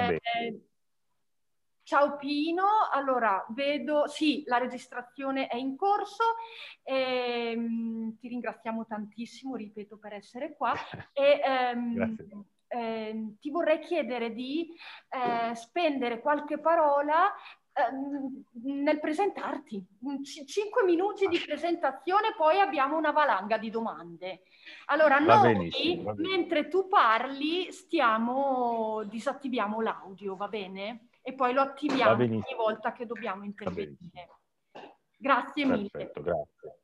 Va bene. Ciao Pino, allora vedo, sì, la registrazione è in corso, ti ringraziamo tantissimo, ripeto, per essere qua e ti vorrei chiedere di spendere qualche parola nel presentarti, 5 minuti di presentazione, poi abbiamo una valanga di domande. Allora noi, mentre tu parli, disattiviamo l'audio, va bene? E poi lo attiviamo ogni volta che dobbiamo intervenire. Grazie mille. Perfetto, grazie.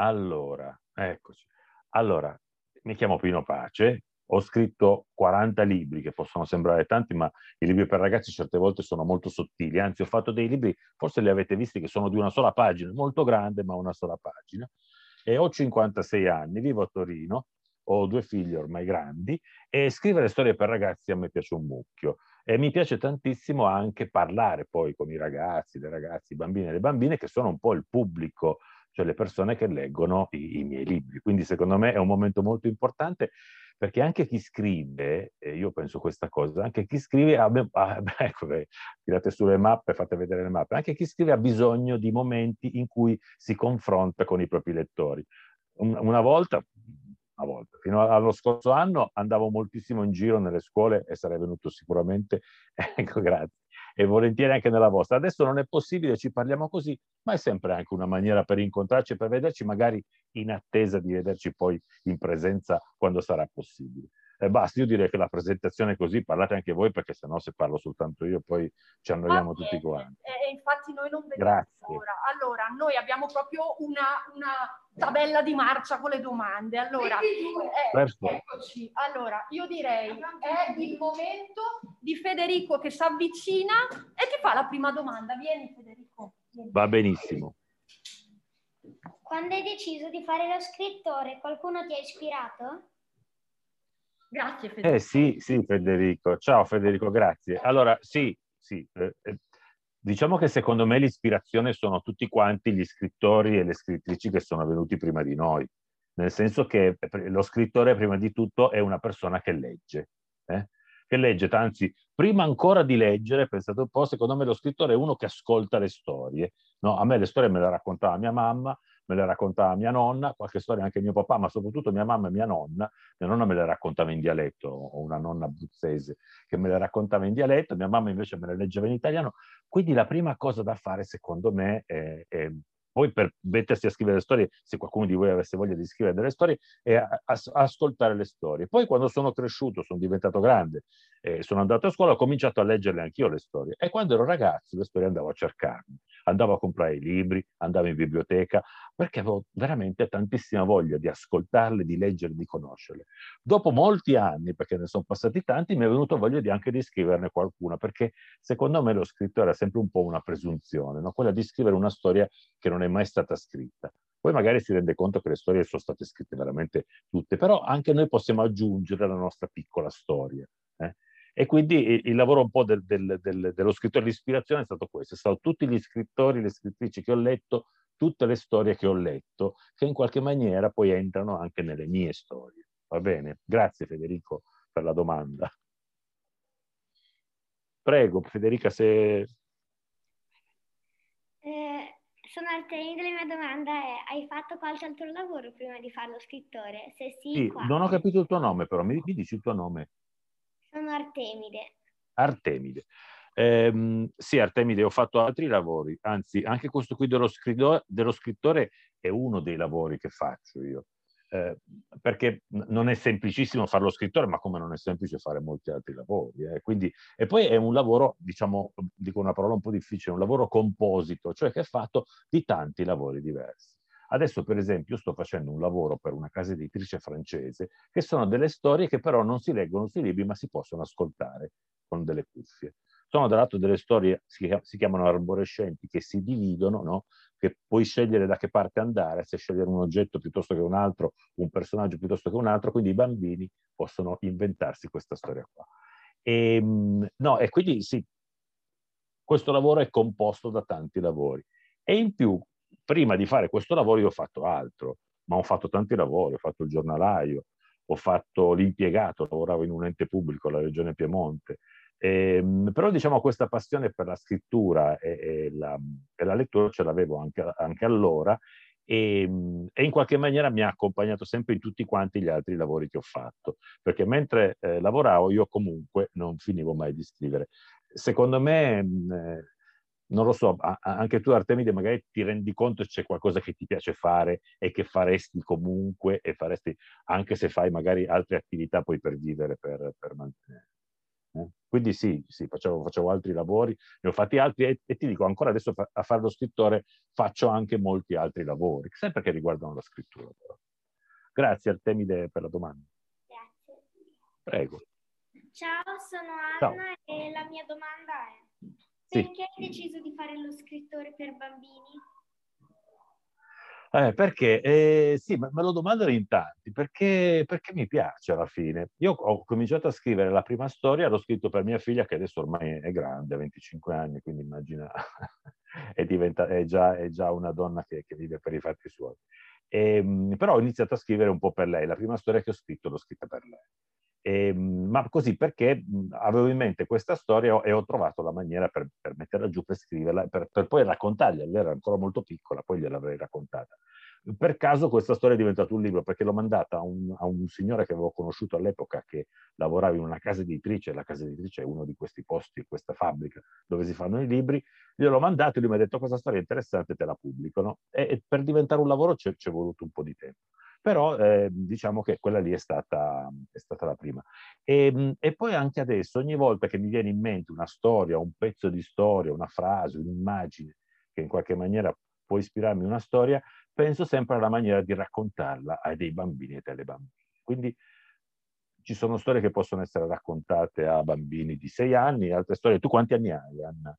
Allora, eccoci. Allora, mi chiamo Pino Pace, ho scritto 40 libri, che possono sembrare tanti, ma i libri per ragazzi certe volte sono molto sottili, anzi ho fatto dei libri, forse li avete visti, che sono di una sola pagina, molto grande, ma una sola pagina. E ho 56 anni, vivo a Torino, ho 2 figli ormai grandi, e scrivere storie per ragazzi a me piace un mucchio. E mi piace tantissimo anche parlare poi con i ragazzi, le ragazze, i bambini e le bambine, che sono un po' il pubblico, cioè le persone che leggono i miei libri. Quindi secondo me è un momento molto importante, perché anche chi scrive, e io penso questa cosa, anche chi scrive, ecco, tirate sulle mappe, fate vedere le mappe, anche chi scrive ha bisogno di momenti in cui si confronta con i propri lettori. Una volta, fino allo scorso anno andavo moltissimo in giro nelle scuole e sarei venuto sicuramente, ecco, grazie, e volentieri anche nella vostra. Adesso non è possibile, ci parliamo così, ma è sempre anche una maniera per incontrarci, per vederci, magari in attesa di vederci poi in presenza quando sarà possibile. Basta, io direi che la presentazione è così, parlate anche voi, perché sennò se parlo soltanto io poi ci annoiamo tutti quanti. E infatti noi non vediamo ora. Allora, noi abbiamo proprio una tabella di marcia con le domande. Allora, eccoci. Allora, io direi è il momento di Federico che si avvicina e ti fa la prima domanda. Vieni Federico. Vieni. Va benissimo. Quando hai deciso di fare lo scrittore, qualcuno ti ha ispirato? Grazie Federico. Sì, Federico. Ciao Federico, grazie. Allora, sì, diciamo che secondo me l'ispirazione sono tutti quanti gli scrittori e le scrittrici che sono venuti prima di noi, nel senso che lo scrittore prima di tutto è una persona che legge, anzi, prima ancora di leggere, pensate un po', secondo me lo scrittore è uno che ascolta le storie, no? A me le storie me le raccontava mia mamma, me le raccontava mia nonna, qualche storia anche mio papà, ma soprattutto mia mamma e mia nonna me le raccontava in dialetto, ho una nonna abruzzese che me le raccontava in dialetto, mia mamma invece me le leggeva in italiano, quindi la prima cosa da fare secondo me è poi per mettersi a scrivere le storie, se qualcuno di voi avesse voglia di scrivere delle storie, è ascoltare le storie. Poi quando sono cresciuto, sono diventato grande, sono andato a scuola, ho cominciato a leggerle anch'io le storie. E quando ero ragazzo le storie andavo a cercarmi, andavo a comprare i libri, andavo in biblioteca, perché avevo veramente tantissima voglia di ascoltarle, di leggerle, di conoscerle. Dopo molti anni, perché ne sono passati tanti, mi è venuto voglia anche di scriverne qualcuna, perché secondo me lo scrittore era sempre un po' una presunzione, no? Quella di scrivere una storia che non è mai stata scritta. Poi magari si rende conto che le storie sono state scritte veramente tutte, però anche noi possiamo aggiungere la nostra piccola storia. E quindi il lavoro un po' dello scrittore, l'ispirazione è stato questo, sono tutti gli scrittori, le scrittrici che ho letto, tutte le storie che ho letto, che in qualche maniera poi entrano anche nelle mie storie. Va bene? Grazie Federico per la domanda. Prego Federica se... Sono al termine della mia domanda, hai fatto qualche altro lavoro prima di fare lo scrittore? Se sì, sì, non ho capito il tuo nome però, mi dici il tuo nome? Sono Artemide. Artemide. Sì, Artemide, ho fatto altri lavori, anzi anche questo qui dello scrittore è uno dei lavori che faccio io, perché non è semplicissimo fare lo scrittore, ma come non è semplice fare molti altri lavori. Quindi, e poi è un lavoro, diciamo, dico una parola un po' difficile, un lavoro composito, cioè che è fatto di tanti lavori diversi. Adesso, per esempio, io sto facendo un lavoro per una casa editrice francese che sono delle storie che però non si leggono sui libri, ma si possono ascoltare con delle cuffie. Sono, tra l'altro, delle storie, si chiamano arborescenti, che si dividono, no? Che puoi scegliere da che parte andare, se scegliere un oggetto piuttosto che un altro, un personaggio piuttosto che un altro, quindi i bambini possono inventarsi questa storia qua. E quindi sì, questo lavoro è composto da tanti lavori. E in più, prima di fare questo lavoro io ho fatto altro, ma ho fatto tanti lavori, ho fatto il giornalaio, ho fatto l'impiegato, lavoravo in un ente pubblico, la regione Piemonte. Però diciamo questa passione per la scrittura e la lettura ce l'avevo anche allora, e in qualche maniera mi ha accompagnato sempre in tutti quanti gli altri lavori che ho fatto, perché mentre lavoravo io comunque non finivo mai di scrivere. Secondo me, non lo so, anche tu Artemide magari ti rendi conto se c'è qualcosa che ti piace fare e che faresti comunque, e faresti anche se fai magari altre attività poi per vivere, per mantenere. Quindi sì, facevo altri lavori, ne ho fatti altri, e ti dico, ancora adesso a fare lo scrittore faccio anche molti altri lavori, sempre che riguardano la scrittura. Però. Grazie Artemide per la domanda. Grazie. Prego. Ciao, sono Anna. Ciao. E la mia domanda è: perché hai deciso di fare lo scrittore per bambini? Perché? Sì, me lo domandano in tanti, perché mi piace alla fine. Io ho cominciato a scrivere la prima storia, l'ho scritto per mia figlia che adesso ormai è grande, ha 25 anni, quindi immagina, è già una donna che vive per i fatti suoi. Però ho iniziato a scrivere un po' per lei, la prima storia che ho scritto l'ho scritta per lei. Ma così perché avevo in mente questa storia e ho trovato la maniera per metterla giù, per scriverla, per poi raccontargliela. Lei era ancora molto piccola, poi gliel'avrei raccontata. Per caso questa storia è diventata un libro, perché l'ho mandata a un signore che avevo conosciuto all'epoca, che lavorava in una casa editrice. La casa editrice è uno di questi posti, questa fabbrica dove si fanno i libri. Gliel'ho mandato e lui mi ha detto: questa storia è interessante, te la pubblicano. E per diventare un lavoro ci è voluto un po' di tempo. Però diciamo che quella lì è stata la prima. E poi anche adesso, ogni volta che mi viene in mente una storia, un pezzo di storia, una frase, un'immagine, che in qualche maniera può ispirarmi una storia, penso sempre alla maniera di raccontarla a dei bambini e delle bambine. Quindi ci sono storie che possono essere raccontate a bambini di 6 anni, altre storie. Tu quanti anni hai, Anna?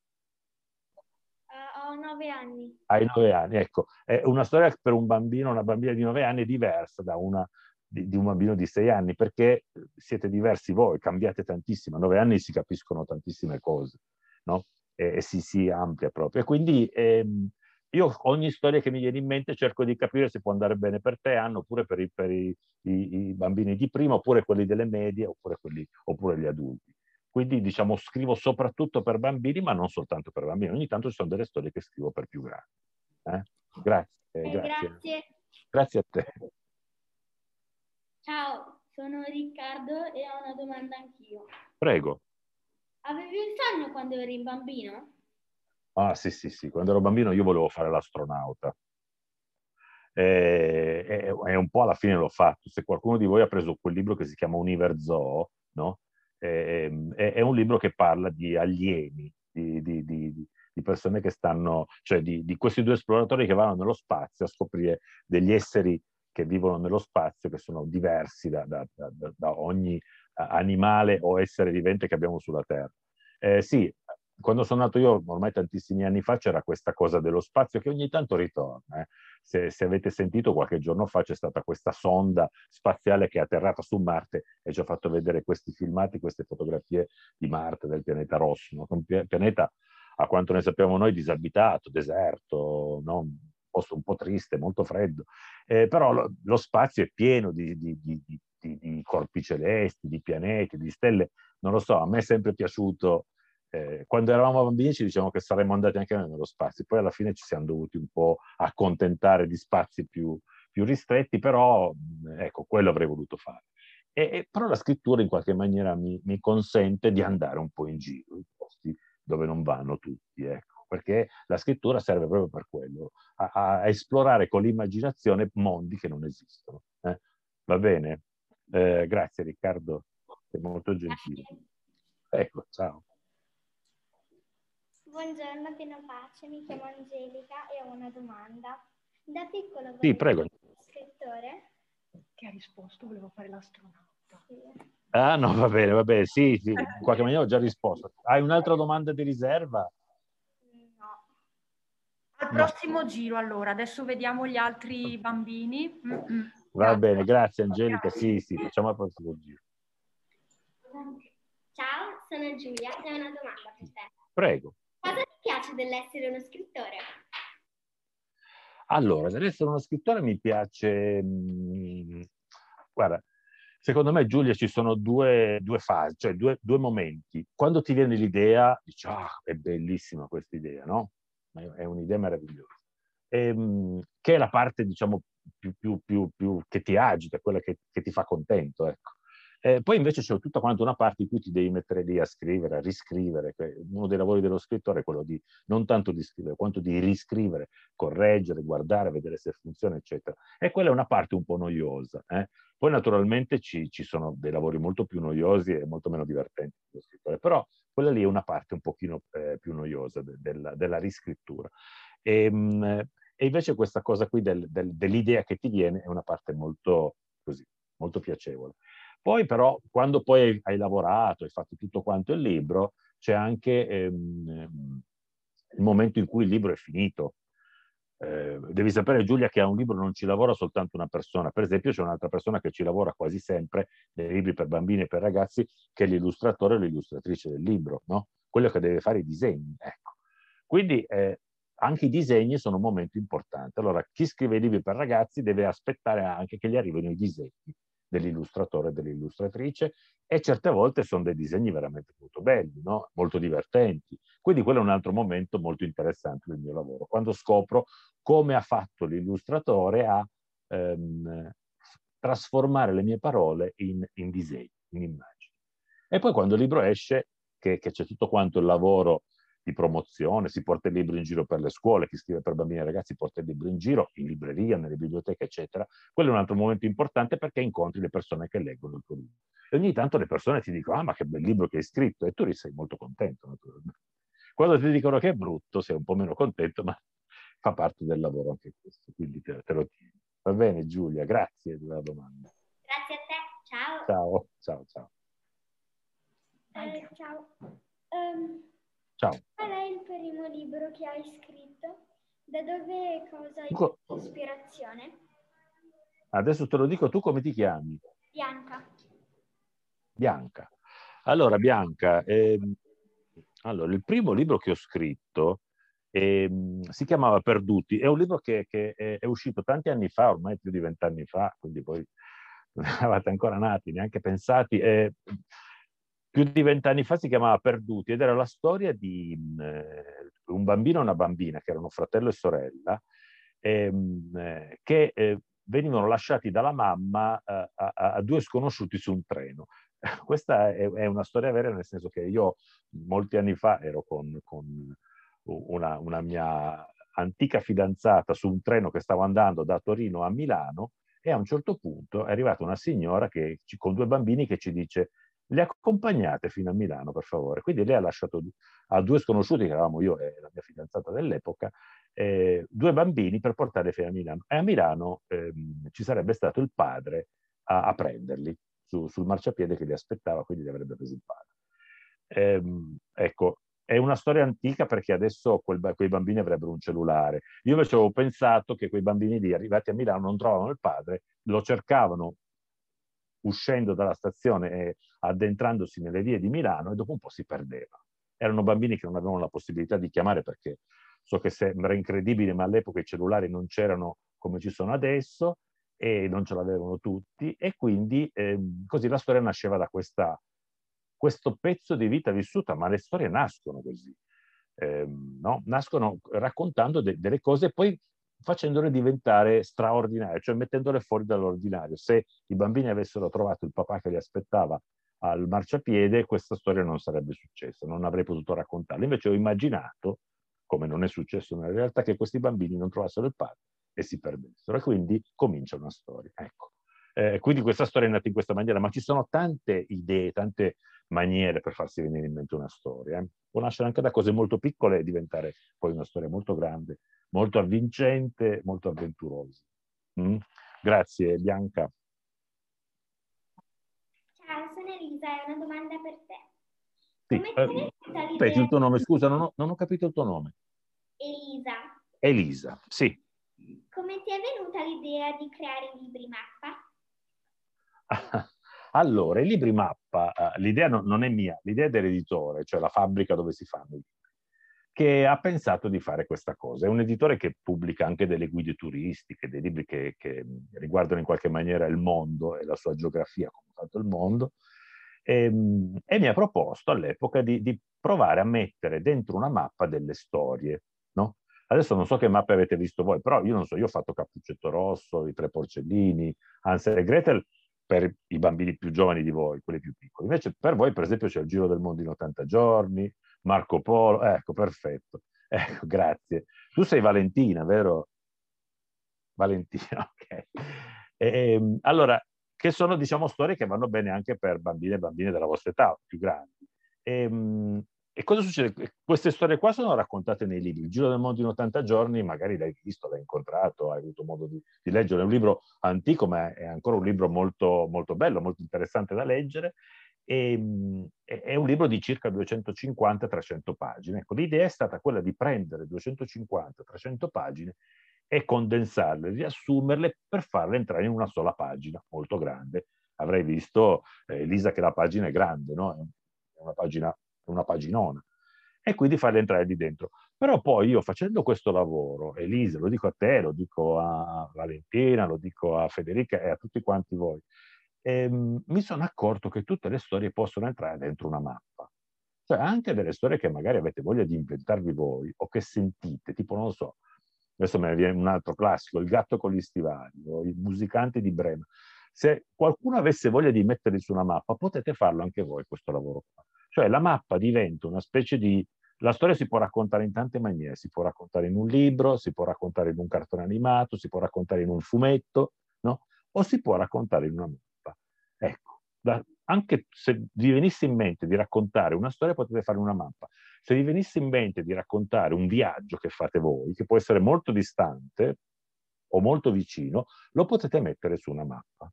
Ho 9 anni. Hai 9 anni, ecco. È una storia per un bambino, una bambina di 9 anni è diversa da una di un bambino di 6 anni, perché siete diversi voi, cambiate tantissimo. A 9 anni si capiscono tantissime cose, no? E si amplia proprio. E quindi io ogni storia che mi viene in mente cerco di capire se può andare bene per te, Anna, oppure per i bambini di prima, oppure quelli delle medie, oppure gli adulti. Quindi diciamo scrivo soprattutto per bambini, ma non soltanto per bambini. Ogni tanto ci sono delle storie che scrivo per più grandi. Grazie. Grazie a te. Ciao, sono Riccardo e ho una domanda anch'io. Prego. Avevi un sogno quando eri bambino? Ah sì, quando ero bambino io volevo fare l'astronauta. E un po' alla fine l'ho fatto. Se qualcuno di voi ha preso quel libro che si chiama Universo, no? È un libro che parla di alieni, di persone che stanno, cioè di questi due esploratori che vanno nello spazio a scoprire degli esseri che vivono nello spazio, che sono diversi da ogni animale o essere vivente che abbiamo sulla Terra. Sì, quando sono nato io, ormai tantissimi anni fa, c'era questa cosa dello spazio che ogni tanto ritorna. Se avete sentito, qualche giorno fa c'è stata questa sonda spaziale che è atterrata su Marte e ci ha fatto vedere questi filmati, queste fotografie di Marte, del pianeta rosso, no? Un pianeta, a quanto ne sappiamo noi, disabitato, deserto, no? Un posto un po' triste, molto freddo. Però lo spazio è pieno di corpi celesti, di pianeti, di stelle. Non lo so, a me è sempre piaciuto. Quando eravamo bambini ci dicevamo che saremmo andati anche noi nello spazio, poi alla fine ci siamo dovuti un po' accontentare di spazi più ristretti, però ecco, quello avrei voluto fare. Però la scrittura in qualche maniera mi consente di andare un po' in giro, in posti dove non vanno tutti, ecco, perché la scrittura serve proprio per quello, a esplorare con l'immaginazione mondi che non esistono. Va bene? Grazie Riccardo, sei molto gentile. Ecco, ciao. Buongiorno Pino Pace, mi chiamo Angelica e ho una domanda. Da piccolo volevo fare uno scrittore? Che ha risposto? Volevo fare l'astronauta. Sì. Ah no, va bene, sì, in qualche maniera ho già risposto. Hai un'altra domanda di riserva? No. Al prossimo giro allora, adesso vediamo gli altri bambini. Va bene, grazie Angelica, sì, facciamo al prossimo giro. Ciao, sono Giulia e ho una domanda per te. Prego. Cosa ti piace dell'essere uno scrittore? Allora, dell'essere uno scrittore mi piace... guarda, Secondo me, Giulia, ci sono due fasi, cioè due momenti. Quando ti viene l'idea, dici, ah, è bellissima questa idea, no? È un'idea meravigliosa. Che è la parte, diciamo, più che ti agita, quella che ti fa contento, ecco. Poi invece c'è tutta quanto una parte in cui ti devi mettere lì a scrivere, a riscrivere. Uno dei lavori dello scrittore è quello di, non tanto di scrivere, quanto di riscrivere, correggere, guardare, vedere se funziona, eccetera. E quella è una parte un po' noiosa. Poi naturalmente ci sono dei lavori molto più noiosi e molto meno divertenti dello scrittore, però quella lì è una parte un pochino più noiosa della riscrittura. E invece questa cosa qui dell'idea che ti viene è una parte molto, così, molto piacevole. Poi però, quando poi hai lavorato, hai fatto tutto quanto il libro, c'è anche il momento in cui il libro è finito. Devi sapere, Giulia, che a un libro non ci lavora soltanto una persona. Per esempio c'è un'altra persona che ci lavora quasi sempre nei libri per bambini e per ragazzi, che è l'illustratore o l'illustratrice del libro, no? Quello che deve fare i disegni, ecco. Quindi anche i disegni sono un momento importante. Allora, chi scrive i libri per ragazzi deve aspettare anche che gli arrivino i disegni dell'illustratore e dell'illustratrice, e certe volte sono dei disegni veramente molto belli, no? Molto divertenti. Quindi quello è un altro momento molto interessante del mio lavoro, quando scopro come ha fatto l'illustratore a trasformare le mie parole in disegni, in immagini. E poi quando il libro esce, che c'è tutto quanto il lavoro di promozione, si porta il libro in giro per le scuole, chi scrive per bambini e ragazzi porta il libro in giro, in libreria, nelle biblioteche, eccetera. Quello è un altro momento importante, perché incontri le persone che leggono il tuo libro. E ogni tanto le persone ti dicono, ah, ma che bel libro che hai scritto, e tu sei molto contento, naturalmente. Quando ti dicono che è brutto, sei un po' meno contento, ma fa parte del lavoro anche questo, quindi te lo tieni. Va bene, Giulia, grazie della domanda. Grazie a te, ciao. Ciao, ciao, ciao. Ciao. Ciao. Qual è il primo libro che hai scritto? Da dove e cosa hai preso ispirazione? Adesso te lo dico. Tu come ti chiami? Bianca. Bianca. Allora, Bianca, allora, il primo libro che ho scritto si chiamava Perduti. È un libro che è uscito tanti anni fa, ormai più di 20 anni fa, quindi poi non eravate ancora nati, neanche pensati. Più di 20 anni fa si chiamava Perduti, ed era la storia di un bambino e una bambina, che erano fratello e sorella, che venivano lasciati dalla mamma a due sconosciuti su un treno. Questa è una storia vera, nel senso che io molti anni fa ero con una mia antica fidanzata su un treno che stavo andando da Torino a Milano, e a un certo punto è arrivata una signora con due bambini che ci dice: le accompagnate fino a Milano, per favore. Quindi lei ha lasciato a due sconosciuti, che eravamo io e la mia fidanzata dell'epoca, due bambini per portarli fino a Milano. E a Milano ci sarebbe stato il padre a prenderli sul marciapiede che li aspettava, quindi li avrebbe presi il padre. Ecco, è una storia antica, perché adesso quei bambini avrebbero un cellulare. Io invece avevo pensato che quei bambini lì, arrivati a Milano, non trovavano il padre, lo cercavano uscendo dalla stazione e addentrandosi nelle vie di Milano, e dopo un po' si perdeva. Erano bambini che non avevano la possibilità di chiamare, perché so che sembra incredibile, ma all'epoca i cellulari non c'erano come ci sono adesso, e non ce l'avevano tutti, e quindi così la storia nasceva da questo pezzo di vita vissuta. Ma le storie nascono così, no? Nascono raccontando delle cose e poi facendole diventare straordinarie, cioè mettendole fuori dall'ordinario. Se i bambini avessero trovato il papà che li aspettava al marciapiede, questa storia non sarebbe successa, non avrei potuto raccontarla. Invece ho immaginato, come non è successo nella realtà, che questi bambini non trovassero il padre e si perdessero, e quindi comincia una storia. Ecco. Quindi questa storia è nata in questa maniera, ma ci sono tante idee, tante maniere per farsi venire in mente una storia. Può nascere anche da cose molto piccole e diventare poi una storia molto grande, molto avvincente, molto avventurosa. Grazie, Bianca. Ciao, sono Elisa, è una domanda per te. Sì, ripeti il tuo nome, scusa, non ho capito il tuo nome. Elisa. Elisa, sì. Come ti è venuta l'idea di creare i libri mappa? Allora, i libri mappa, l'idea non è mia, l'idea è dell'editore, cioè la fabbrica dove si fanno i libri. che ha pensato di fare questa cosa. È un editore che pubblica anche delle guide turistiche, dei libri che riguardano in qualche maniera il mondo e la sua geografia, come tanto il mondo, e mi ha proposto all'epoca di provare a mettere dentro una mappa delle storie, no? Adesso non so che mappe avete visto voi, però io non so, io ho fatto Cappuccetto Rosso, I Tre Porcellini, Hansel e Gretel, per i bambini più giovani di voi, quelli più piccoli. Invece per voi, per esempio, c'è il Giro del Mondo in 80 Giorni, Marco Polo, ecco, perfetto, ecco, grazie. Tu sei Valentina, vero? Valentina, ok. Allora, che sono, diciamo, storie che vanno bene anche per bambine e bambine della vostra età, più grandi. E cosa succede? Queste storie qua sono raccontate nei libri. Il Giro del Mondo in 80 giorni, magari l'hai visto, l'hai incontrato, hai avuto modo di leggere. È un libro antico, ma è ancora un libro molto, molto bello, molto interessante da leggere. È un libro di circa 250-300 pagine. Ecco, l'idea è stata quella di prendere 250-300 pagine e condensarle, riassumerle per farle entrare in una sola pagina molto grande. Avrei visto, Elisa, che la pagina è grande, no? È una pagina, una paginona, e quindi farle entrare lì dentro. Però poi io, facendo questo lavoro, Elisa, lo dico a te, lo dico a Valentina, lo dico a Federica e a tutti quanti voi, mi sono accorto che tutte le storie possono entrare dentro una mappa, cioè anche delle storie che magari avete voglia di inventarvi voi o che sentite, tipo, non so, adesso me ne viene un altro classico, Il Gatto con gli Stivali o I Musicanti di Brema. Se qualcuno avesse voglia di metterli su una mappa, potete farlo anche voi questo lavoro qua. Cioè la mappa diventa una specie di... La storia si può raccontare in tante maniere, si può raccontare in un libro, si può raccontare in un cartone animato, si può raccontare in un fumetto, no? O si può raccontare in una mappa. Ecco, anche se vi venisse in mente di raccontare una storia, potete fare una mappa. Se vi venisse in mente di raccontare un viaggio che fate voi, che può essere molto distante o molto vicino, lo potete mettere su una mappa.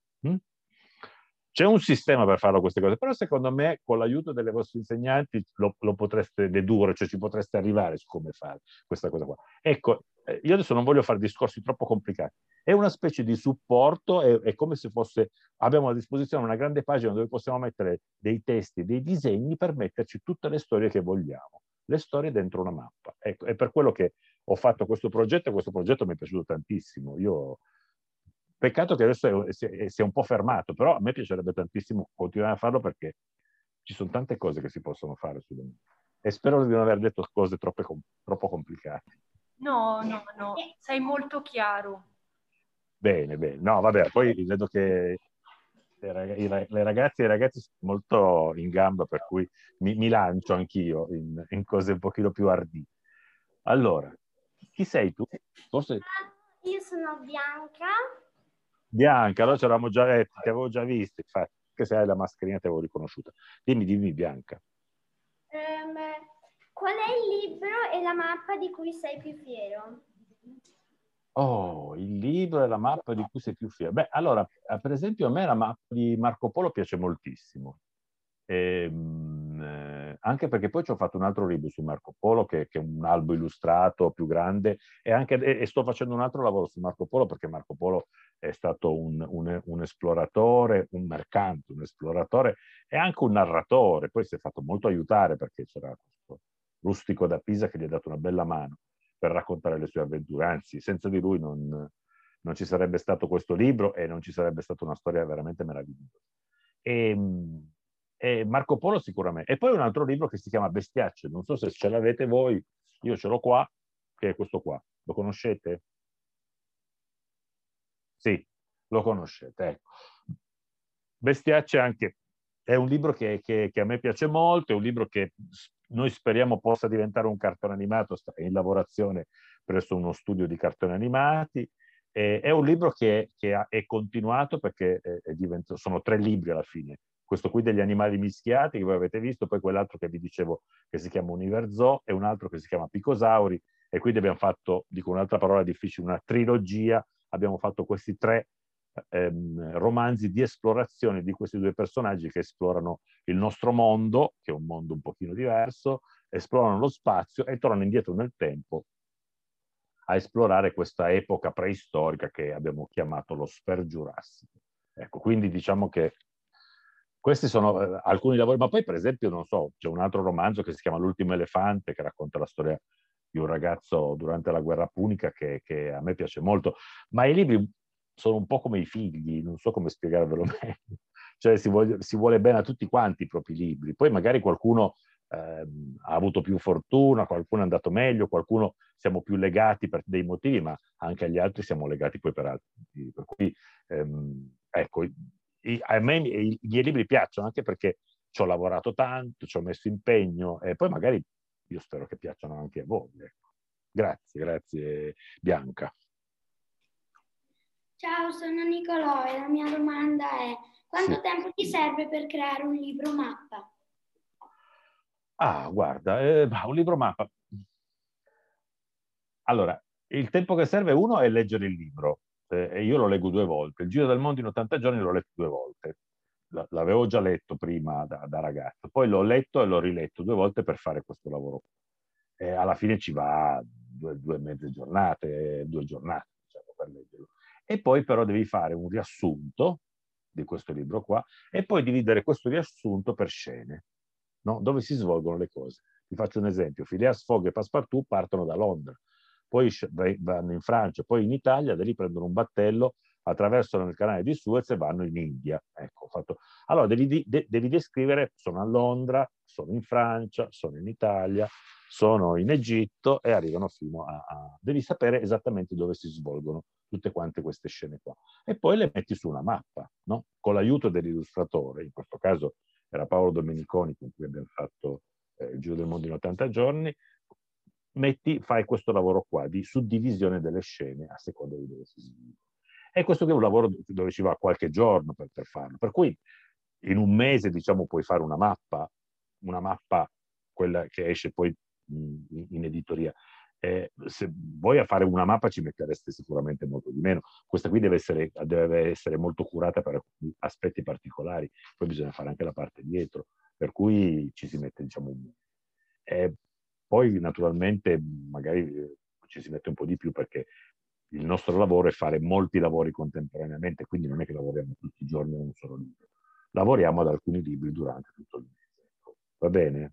C'è un sistema per farlo queste cose, però secondo me con l'aiuto delle vostre insegnanti lo potreste dedurre, cioè ci potreste arrivare su come fare questa cosa qua. Ecco, io adesso non voglio fare discorsi troppo complicati, è una specie di supporto, è come se fosse, abbiamo a disposizione una grande pagina dove possiamo mettere dei testi, dei disegni per metterci tutte le storie che vogliamo, le storie dentro una mappa. Ecco, è per quello che ho fatto questo progetto, e questo progetto mi è piaciuto tantissimo. Io... Peccato che adesso sia un po' fermato, però a me piacerebbe tantissimo continuare a farlo, perché ci sono tante cose che si possono fare su di me. E spero di non aver detto cose troppo complicate. No, no, no, sei molto chiaro. Bene, bene. No, vabbè, poi vedo che le ragazze e i ragazzi sono molto in gamba, per cui mi lancio anch'io in cose un pochino più ardite. Allora, chi sei tu? Forse... Io sono Bianca. Bianca, allora c'eravamo già detti, ti avevo già visto, infatti, che se hai la mascherina ti avevo riconosciuta. Dimmi Bianca. Qual è il libro e la mappa di cui sei più fiero? Oh, il libro e la mappa di cui sei più fiero. Beh, allora, per esempio a me la mappa di Marco Polo piace moltissimo. Anche perché poi ci ho fatto un altro libro su Marco Polo, che è un albo illustrato più grande, e sto facendo un altro lavoro su Marco Polo, perché Marco Polo è stato un esploratore, un mercante, un esploratore e anche un narratore. Poi si è fatto molto aiutare, perché c'era questo Rustico da Pisa che gli ha dato una bella mano per raccontare le sue avventure, anzi senza di lui non ci sarebbe stato questo libro e non ci sarebbe stata una storia veramente meravigliosa. E Marco Polo sicuramente. E poi un altro libro che si chiama Bestiacce, non so se ce l'avete voi, io ce l'ho qua, che è questo qua. Lo conoscete? Sì, lo conoscete, ecco. Bestiacce anche è un libro che a me piace molto, è un libro che noi speriamo possa diventare un cartone animato, sta in lavorazione presso uno studio di cartoni animati. È un libro che è continuato, perché sono tre libri alla fine. Questo qui degli animali mischiati che voi avete visto, poi quell'altro che vi dicevo che si chiama Universo e un altro che si chiama Picosauri, e quindi abbiamo fatto, dico un'altra parola difficile, una trilogia, abbiamo fatto questi tre romanzi di esplorazione di questi due personaggi che esplorano il nostro mondo, che è un mondo un pochino diverso, esplorano lo spazio e tornano indietro nel tempo a esplorare questa epoca preistorica che abbiamo chiamato lo Spergiurassico. Ecco, quindi diciamo che Questi sono alcuni lavori, ma poi per esempio, non so, c'è un altro romanzo che si chiama L'ultimo elefante, che racconta la storia di un ragazzo durante la guerra punica, che a me piace molto. Ma i libri sono un po' come i figli, non so come spiegarvelo meglio. Cioè si vuole bene a tutti quanti i propri libri. Poi magari qualcuno ha avuto più fortuna, qualcuno è andato meglio, qualcuno siamo più legati per dei motivi, ma anche agli altri siamo legati poi per altri motivi. Per cui, ecco, a me i miei libri piacciono anche perché ci ho lavorato tanto, ci ho messo impegno, e poi magari io spero che piacciono anche a voi. Ecco. Grazie, grazie Bianca. Ciao, sono Nicolò e la mia domanda è: quanto tempo ti serve per creare un libro mappa? Ah, guarda, un libro mappa. Allora, il tempo che serve uno è leggere il libro. E io lo leggo 2 volte. Il Giro del Mondo in 80 giorni l'ho letto 2 volte. L'avevo già letto prima da ragazzo, poi l'ho letto e l'ho riletto 2 volte per fare questo lavoro. E alla fine ci va due giornate, diciamo, per leggerlo. E poi però devi fare un riassunto di questo libro qua e poi dividere questo riassunto per scene, no? Dove si svolgono le cose. Vi faccio un esempio: Phileas Fogg e Passepartout partono da Londra, poi vanno in Francia, poi in Italia, da lì prendono un battello, attraversano il canale di Suez e vanno in India. Ecco, fatto. Allora devi descrivere: sono a Londra, sono in Francia, sono in Italia, sono in Egitto e arrivano fino a... Devi sapere esattamente dove si svolgono tutte quante queste scene qua. E poi le metti su una mappa, no? Con l'aiuto dell'illustratore, in questo caso era Paolo Domeniconi con cui abbiamo fatto il Giro del Mondo in 80 giorni, fai questo lavoro qua di suddivisione delle scene a seconda di dove si sviluppa. E questo che è un lavoro dove ci va qualche giorno per farlo, per cui in un mese, diciamo, puoi fare una mappa quella che esce poi in editoria. Se voi a fare una mappa ci mettereste sicuramente molto di meno. Questa qui deve essere molto curata per aspetti particolari, poi bisogna fare anche la parte dietro, per cui ci si mette, diciamo, un mese. Poi naturalmente magari ci si mette un po' di più perché il nostro lavoro è fare molti lavori contemporaneamente, quindi non è che lavoriamo tutti i giorni a un solo libro, lavoriamo ad alcuni libri durante tutto il mese. Va bene?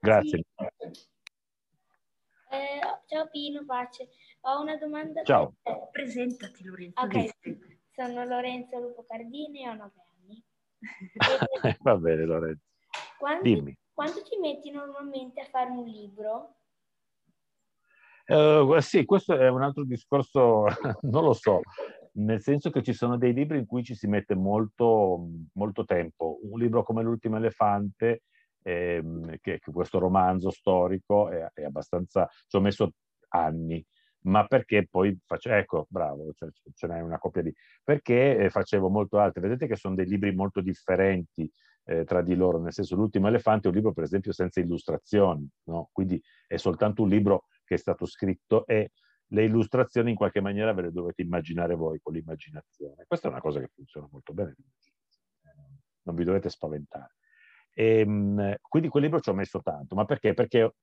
Grazie. Sì. Ciao Pino Pace, ho una domanda. Ciao. Presentati Lorenzo. Okay. Sono Lorenzo Lupo Cardini e ho 9 anni. Va bene Lorenzo. Dimmi. Quanto ci metti normalmente a fare un libro? Sì, questo è un altro discorso, non lo so, nel senso che ci sono dei libri in cui ci si mette molto, molto tempo. Un libro come L'ultimo elefante, che questo romanzo storico è abbastanza... ci ho messo anni, ma perché poi facevo... Ecco, bravo, cioè, ce n'è una copia di... Perché facevo molto altro. Vedete che sono dei libri molto differenti tra di loro, nel senso L'ultimo elefante è un libro per esempio senza illustrazioni, no? Quindi è soltanto un libro che è stato scritto e le illustrazioni in qualche maniera ve le dovete immaginare voi con l'immaginazione. Questa è una cosa che funziona molto bene, non vi dovete spaventare. Quindi quel libro ci ho messo tanto, ma perché? Perché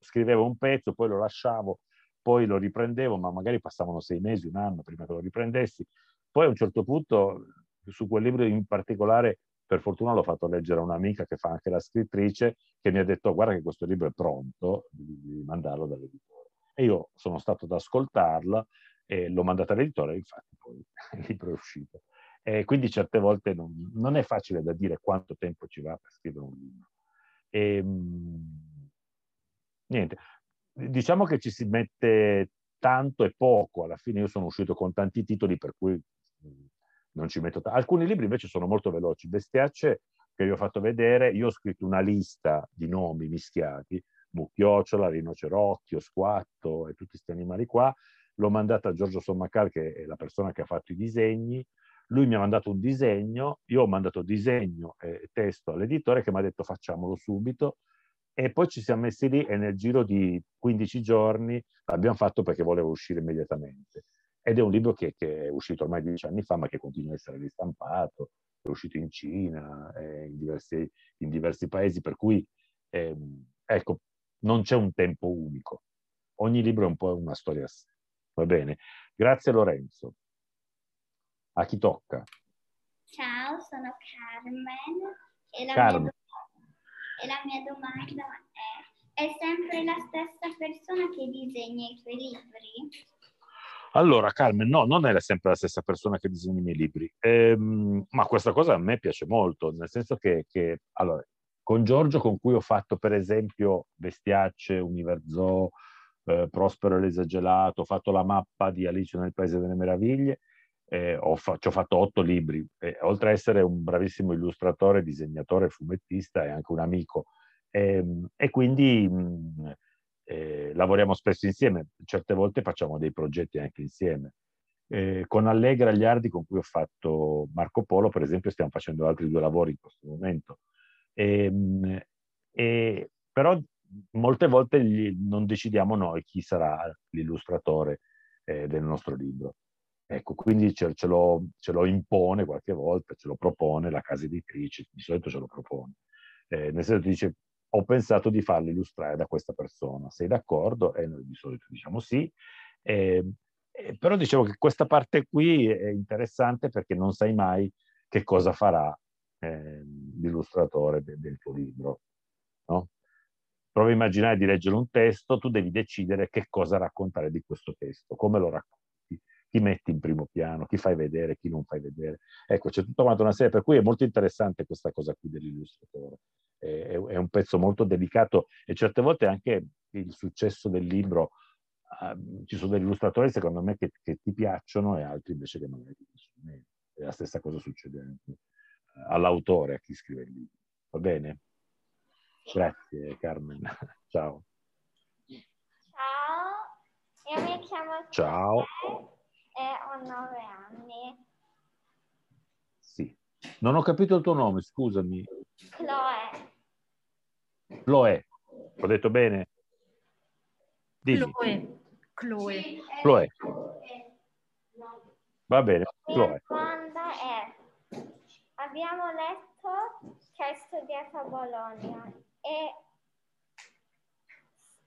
scrivevo un pezzo, poi lo lasciavo, poi lo riprendevo, ma magari passavano 6 mesi, un anno prima che lo riprendessi. Poi a un certo punto su quel libro in particolare, per fortuna l'ho fatto leggere a un'amica che fa anche la scrittrice, che mi ha detto: guarda che questo libro è pronto, devi mandarlo dall'editore. E io sono stato ad ascoltarla e l'ho mandata all'editore e infatti poi il libro è uscito. E quindi certe volte non è facile da dire quanto tempo ci va per scrivere un libro. Niente, diciamo che ci si mette tanto e poco. Alla fine io sono uscito con tanti titoli per cui... non ci metto tanto. Alcuni libri invece sono molto veloci. Bestiacce, che vi ho fatto vedere, io ho scritto una lista di nomi mischiati: Mucchiocciola, Rinocerocchio, Squatto e tutti questi animali qua. L'ho mandata a Giorgio Sommacal, che è la persona che ha fatto i disegni. Lui mi ha mandato un disegno, io ho mandato disegno e testo all'editore, che mi ha detto facciamolo subito. E poi ci siamo messi lì e nel giro di 15 giorni l'abbiamo fatto, perché volevo uscire immediatamente. Ed è un libro che è uscito ormai 10 anni fa, ma che continua a essere ristampato, è uscito in Cina, in diversi paesi, per cui ecco, non c'è un tempo unico. Ogni libro è un po' una storia a sé. Va bene? Grazie Lorenzo. A chi tocca? Ciao, sono Carmen e la mia domanda è sempre la stessa persona che disegna i tuoi libri? Allora, Carmen, no, non è sempre la stessa persona che disegna i miei libri, ma questa cosa a me piace molto, nel senso che allora, con Giorgio, con cui ho fatto per esempio Bestiacce, Universo, Prospero e l'esagelato, ho fatto la mappa di Alice nel Paese delle Meraviglie, ci ho fatto 8 libri, oltre a essere un bravissimo illustratore, disegnatore, fumettista, è anche un amico, e quindi lavoriamo spesso insieme, certe volte facciamo dei progetti anche insieme. Con Allegra Agliardi, con cui ho fatto Marco Polo, per esempio, stiamo facendo altri 2 lavori in questo momento. Però molte volte non decidiamo noi chi sarà l'illustratore del nostro libro. Ecco, quindi ce lo impone qualche volta, ce lo propone la casa editrice, di solito ce lo propone. Nel senso, ti dice: ho pensato di farlo illustrare da questa persona, sei d'accordo? E noi di solito diciamo sì. Però dicevo che questa parte qui è interessante perché non sai mai che cosa farà l'illustratore del tuo libro, no? Prova a immaginare di leggere un testo, tu devi decidere che cosa raccontare di questo testo, come lo racconti, chi metti in primo piano, chi fai vedere, chi non fai vedere. Ecco, c'è tutta quanta una serie, per cui è molto interessante questa cosa qui dell'illustratore. È un pezzo molto delicato e certe volte anche il successo del libro, ci sono degli illustratori secondo me che ti piacciono e altri invece che magari ti piacciono meno. E la stessa cosa succede anche all'autore, a chi scrive il libro. Va bene? Grazie Carmen, ciao. Ciao, io mi chiamo Ciao e ho 9 anni. Sì, non ho capito il tuo nome, scusami. Chloe. Chloe, ho detto bene? Dimmi. Chloe. Va bene, Chloe. La domanda è: abbiamo letto che hai studiato a Bologna e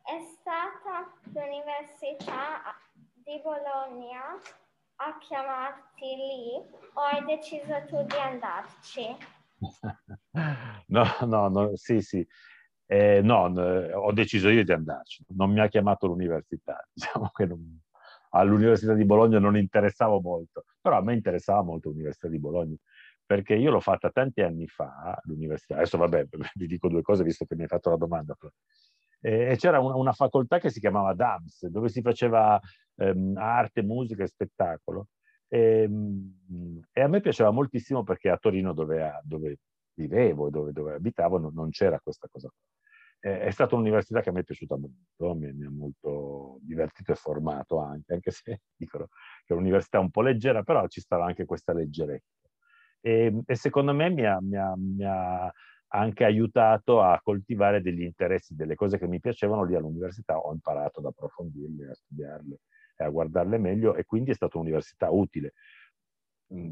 è stata l'università di Bologna a chiamarti lì o hai deciso tu di andarci? No, sì. No, ho deciso io di andarci, non mi ha chiamato l'università, diciamo che all'università di Bologna non interessavo molto, però a me interessava molto l'università di Bologna, perché io l'ho fatta tanti anni fa l'università. Adesso vabbè, vi dico 2 cose visto che mi hai fatto la domanda. E c'era una facoltà che si chiamava DAMS, dove si faceva arte, musica e spettacolo, e a me piaceva moltissimo perché a Torino, dove vivevo, dove abitavo, non c'era questa cosa. È stata un'università che a me è piaciuta molto, mi ha molto divertito e formato anche se dicono che è un'università un po' leggera, però ci stava anche questa leggerezza. E secondo me mi ha anche aiutato a coltivare degli interessi, delle cose che mi piacevano lì all'università, ho imparato ad approfondirle, a studiarle, a guardarle meglio, e quindi è stata un'università utile.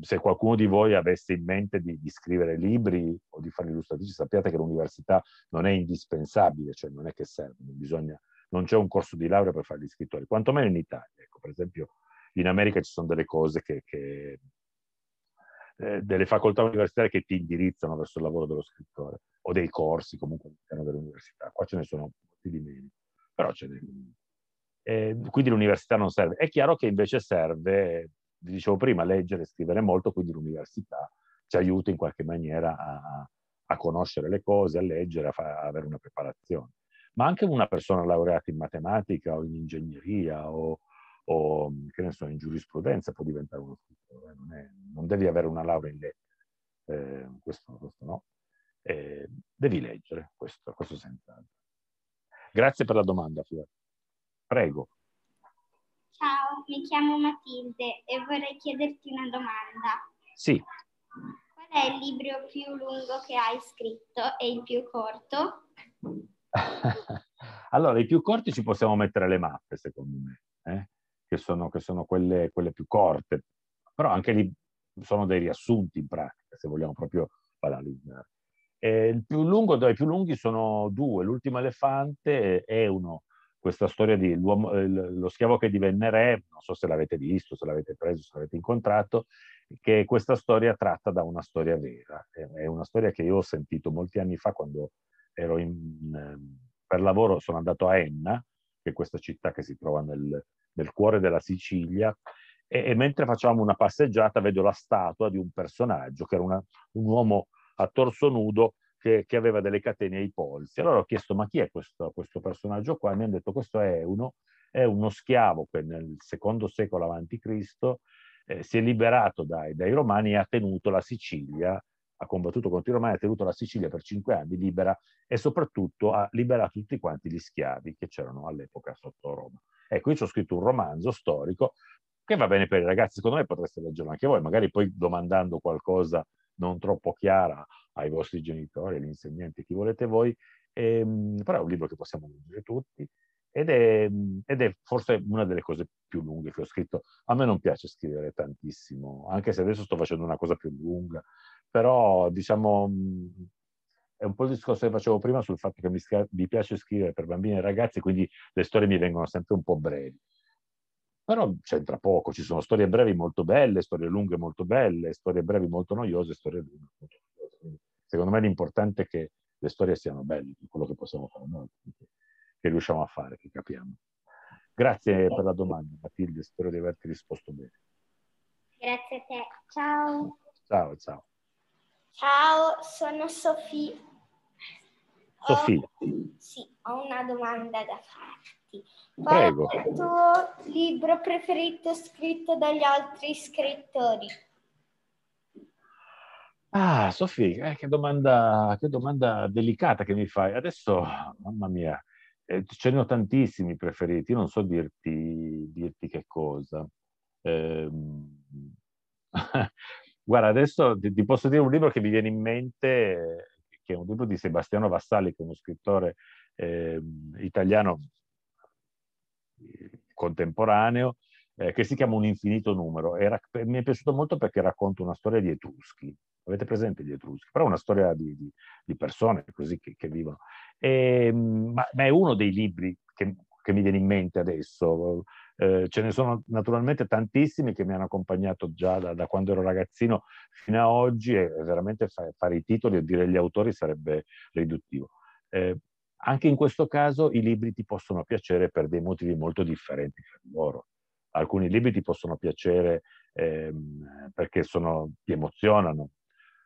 Se qualcuno di voi avesse in mente di scrivere libri o di fare illustratrice, sappiate che l'università non è indispensabile, cioè non è che serve, non c'è un corso di laurea per fare gli scrittori, quantomeno in Italia. Ecco, per esempio in America ci sono delle cose delle facoltà universitarie che ti indirizzano verso il lavoro dello scrittore, o dei corsi comunque all'interno dell'università. Qua ce ne sono molti di meno, però ce ne sono. Quindi l'università non serve. È chiaro che invece serve, vi dicevo prima, leggere e scrivere molto, quindi l'università ci aiuta in qualche maniera a conoscere le cose, a leggere, a avere una preparazione. Ma anche una persona laureata in matematica o in ingegneria o che ne so, in giurisprudenza può diventare uno scrittore, non devi avere una laurea in lettere, questo no, devi leggere, questo senz'altro. Grazie per la domanda, Fiore. Prego. Ciao, mi chiamo Matilde e vorrei chiederti una domanda. Sì. Qual è il libro più lungo che hai scritto e il più corto? Allora, i più corti ci possiamo mettere le mappe, secondo me, che sono quelle più corte, però anche lì sono dei riassunti in pratica, se vogliamo proprio banalizzare. I più lunghi sono 2, L'ultimo elefante e uno, questa storia di lo schiavo che divenne re, non so se l'avete visto, se l'avete preso, se l'avete incontrato, che questa storia tratta da una storia vera. È una storia che io ho sentito molti anni fa quando ero per lavoro, sono andato a Enna, che è questa città che si trova nel cuore della Sicilia, e mentre facevamo una passeggiata vedo la statua di un personaggio che era un uomo a torso nudo che aveva delle catene ai polsi. Allora ho chiesto: ma chi è questo personaggio qua? E mi hanno detto: questo è Euno, è uno schiavo che nel secondo secolo a.C. si è liberato dai Romani e ha tenuto la Sicilia, ha combattuto contro i Romani, ha tenuto la Sicilia per 5 anni libera, e soprattutto ha liberato tutti quanti gli schiavi che c'erano all'epoca sotto Roma. Ecco, io ci ho scritto un romanzo storico che va bene per i ragazzi, secondo me potreste leggerlo anche voi, magari poi domandando qualcosa non troppo chiara ai vostri genitori, agli insegnanti, chi volete voi, però è un libro che possiamo leggere tutti, ed è forse una delle cose più lunghe che ho scritto. A me non piace scrivere tantissimo, anche se adesso sto facendo una cosa più lunga, però diciamo è un po' il discorso che facevo prima sul fatto che mi piace scrivere per bambini e ragazzi, quindi le storie mi vengono sempre un po' brevi. Però c'entra poco, ci sono storie brevi molto belle, storie lunghe molto belle, storie brevi molto noiose, storie lunghe molto noiose. Secondo me l'importante è che le storie siano belle, quello che possiamo fare noi, che riusciamo a fare, che capiamo. Grazie per la domanda, Matilde, spero di averti risposto bene. Grazie a te, ciao. Ciao, ciao. Ciao, sono Sofì. Sofì? Sì, ho una domanda da fare. Qual è il tuo libro preferito scritto dagli altri scrittori? Ah, Sofì, che domanda delicata che mi fai. Adesso, mamma mia, ce ne ho tantissimi preferiti, non so dirti che cosa. Guarda, adesso ti posso dire un libro che mi viene in mente, che è un libro di Sebastiano Vassalli, che è uno scrittore italiano contemporaneo, che si chiama Un infinito numero. Mi è piaciuto molto perché racconta una storia di Etruschi. Avete presente gli Etruschi? Però è una storia di persone così che vivono. Ma è uno dei libri che mi viene in mente adesso. Ce ne sono naturalmente tantissimi che mi hanno accompagnato già da quando ero ragazzino fino a oggi, e veramente fare i titoli e dire gli autori sarebbe riduttivo. Anche in questo caso i libri ti possono piacere per dei motivi molto differenti fra loro. Alcuni libri ti possono piacere perché ti emozionano,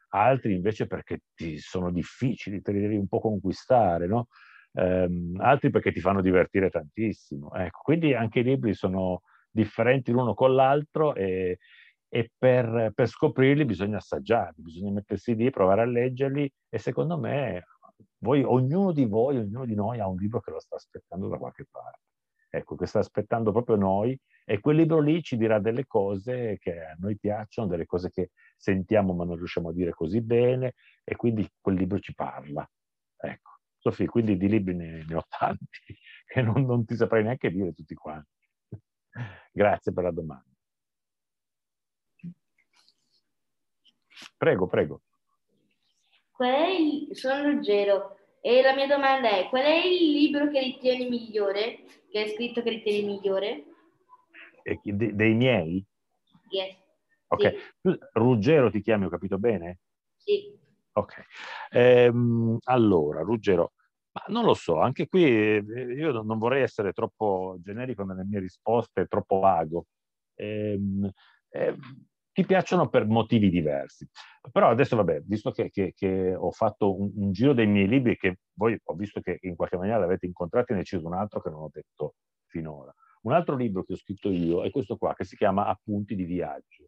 altri invece perché ti sono difficili, te li devi un po' conquistare, no? Altri perché ti fanno divertire tantissimo. Ecco, quindi anche i libri sono differenti l'uno con l'altro, e per scoprirli bisogna assaggiarli, bisogna mettersi lì, provare a leggerli, e secondo me... ognuno di noi ha un libro che lo sta aspettando da qualche parte, ecco, che sta aspettando proprio noi, e quel libro lì ci dirà delle cose che a noi piacciono, delle cose che sentiamo ma non riusciamo a dire così bene, e quindi quel libro ci parla. Ecco, Sofì, quindi di libri ne ho tanti che non ti saprei neanche dire tutti quanti. Grazie per la domanda. Prego, prego. Sono Ruggero e la mia domanda è: qual è il libro che ritieni migliore, che hai scritto che ritieni migliore? Dei miei? Yes. Ok, sì. Ruggero ti chiami, ho capito bene? Sì. Ok, allora Ruggero, ma non lo so, anche qui io non vorrei essere troppo generico nelle mie risposte, troppo vago. Ti piacciono per motivi diversi. Però adesso, vabbè, visto che ho fatto un giro dei miei libri, che voi ho visto che in qualche maniera l'avete incontrato, ne ho deciso un altro che non ho detto finora. Un altro libro che ho scritto io è questo qua, che si chiama Appunti di viaggio.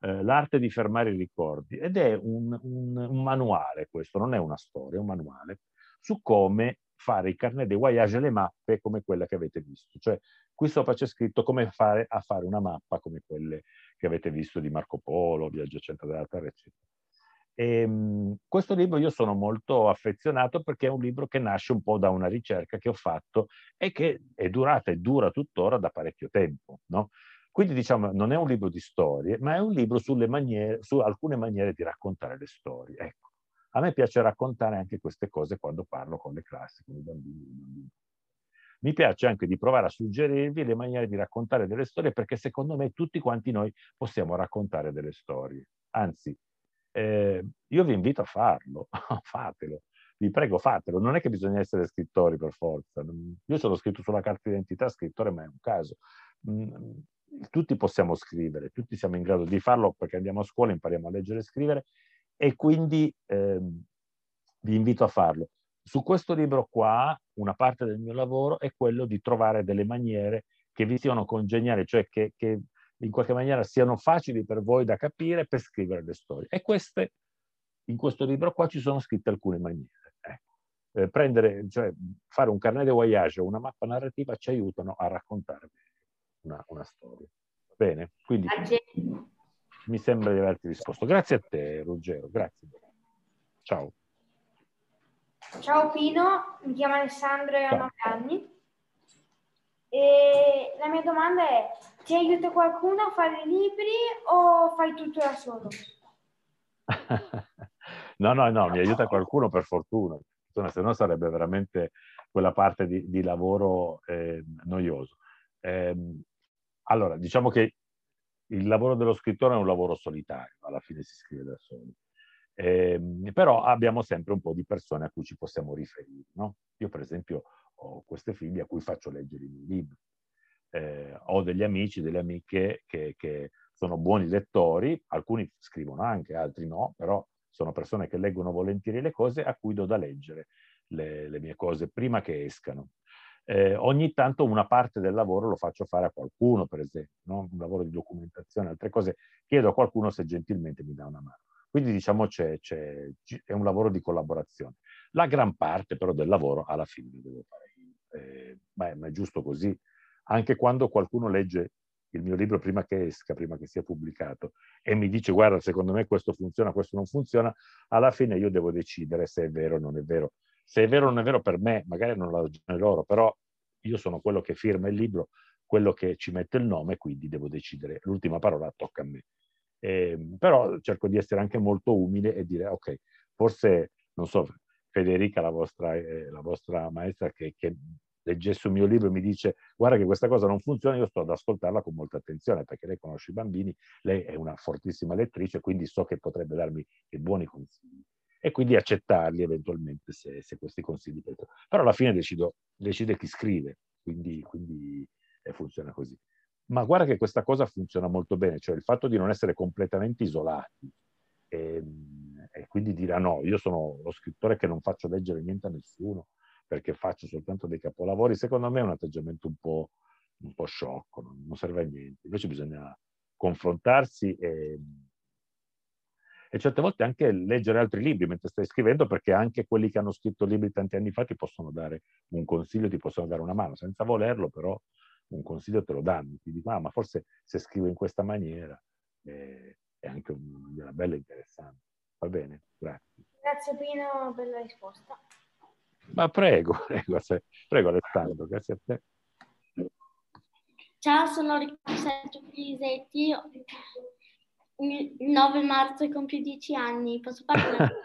L'arte di fermare i ricordi. Ed è un manuale, questo, non è una storia, è un manuale, su come fare il carnet dei voyage e le mappe come quella che avete visto. Cioè, qui sopra c'è scritto come fare a fare una mappa come quelle che avete visto di Marco Polo, Viaggio al centro della Terra, eccetera. Questo libro io sono molto affezionato perché è un libro che nasce un po' da una ricerca che ho fatto e che è durata e dura tuttora da parecchio tempo, no? Quindi diciamo non è un libro di storie, ma è un libro su alcune maniere di raccontare le storie. Ecco, a me piace raccontare anche queste cose quando parlo con le classi, con i bambini. mi piace anche di provare a suggerirvi le maniere di raccontare delle storie, perché secondo me tutti quanti noi possiamo raccontare delle storie. Anzi, io vi invito a farlo, fatelo, vi prego fatelo. Non è che bisogna essere scrittori per forza. Io sono scritto sulla carta d'identità scrittore, ma è un caso. Tutti possiamo scrivere, tutti siamo in grado di farlo perché andiamo a scuola, impariamo a leggere e scrivere, e quindi vi invito a farlo. Su questo libro qua, una parte del mio lavoro è quello di trovare delle maniere che vi siano congeniali, cioè che in qualche maniera siano facili per voi da capire per scrivere le storie. E queste, in questo libro qua ci sono scritte alcune maniere. Fare un carnet de voyage o una mappa narrativa ci aiutano a raccontarvi una storia. Bene, quindi mi sembra di averti risposto. Grazie a te, Ruggero, grazie. Ciao. Ciao Pino, mi chiamo Alessandro e ho 9 anni. E la mia domanda è: ti aiuta qualcuno a fare i libri o fai tutto da solo? No, mi aiuta qualcuno, per fortuna, se no sarebbe veramente quella parte di lavoro noioso. Allora, diciamo che il lavoro dello scrittore è un lavoro solitario, alla fine si scrive da soli. Però abbiamo sempre un po' di persone a cui ci possiamo riferire, no? Io per esempio ho queste figlie a cui faccio leggere i miei libri, ho degli amici, delle amiche che sono buoni lettori, alcuni scrivono anche, altri no, però sono persone che leggono volentieri le cose, a cui do da leggere le mie cose prima che escano. Ogni tanto una parte del lavoro lo faccio fare a qualcuno, per esempio, no? Un lavoro di documentazione, altre cose, chiedo a qualcuno se gentilmente mi dà una mano. Quindi diciamo è un lavoro di collaborazione. La gran parte però del lavoro alla fine lo devo fare io. Ma è giusto così. Anche quando qualcuno legge il mio libro prima che esca, prima che sia pubblicato, e mi dice guarda secondo me questo funziona, questo non funziona, alla fine io devo decidere se è vero o non è vero. Se è vero o non è vero per me, magari non lo ragione loro, però io sono quello che firma il libro, quello che ci mette il nome, quindi devo decidere. L'ultima parola tocca a me. Però cerco di essere anche molto umile e dire ok, forse non so, Federica, la vostra maestra che leggesse un mio libro e mi dice guarda che questa cosa non funziona, io sto ad ascoltarla con molta attenzione perché lei conosce i bambini, lei è una fortissima lettrice, quindi so che potrebbe darmi dei buoni consigli e quindi accettarli eventualmente se questi consigli, però alla fine decide chi scrive, quindi funziona così. Ma guarda che questa cosa funziona molto bene, cioè il fatto di non essere completamente isolati e quindi dire ah no, io sono lo scrittore che non faccio leggere niente a nessuno perché faccio soltanto dei capolavori, secondo me è un atteggiamento un po' sciocco, non serve a niente. Invece bisogna confrontarsi e certe volte anche leggere altri libri mentre stai scrivendo, perché anche quelli che hanno scritto libri tanti anni fa ti possono dare un consiglio, ti possono dare una mano, senza volerlo però un consiglio te lo danno, ti dico ma forse se scrivo in questa maniera è anche una bella e interessante. Va bene, grazie. Grazie Pino per la risposta. Ma prego Alessandro, grazie a te. Ciao, sono Riccardo Sergio Filisetti, il 9 marzo compio 10 anni, posso parlare?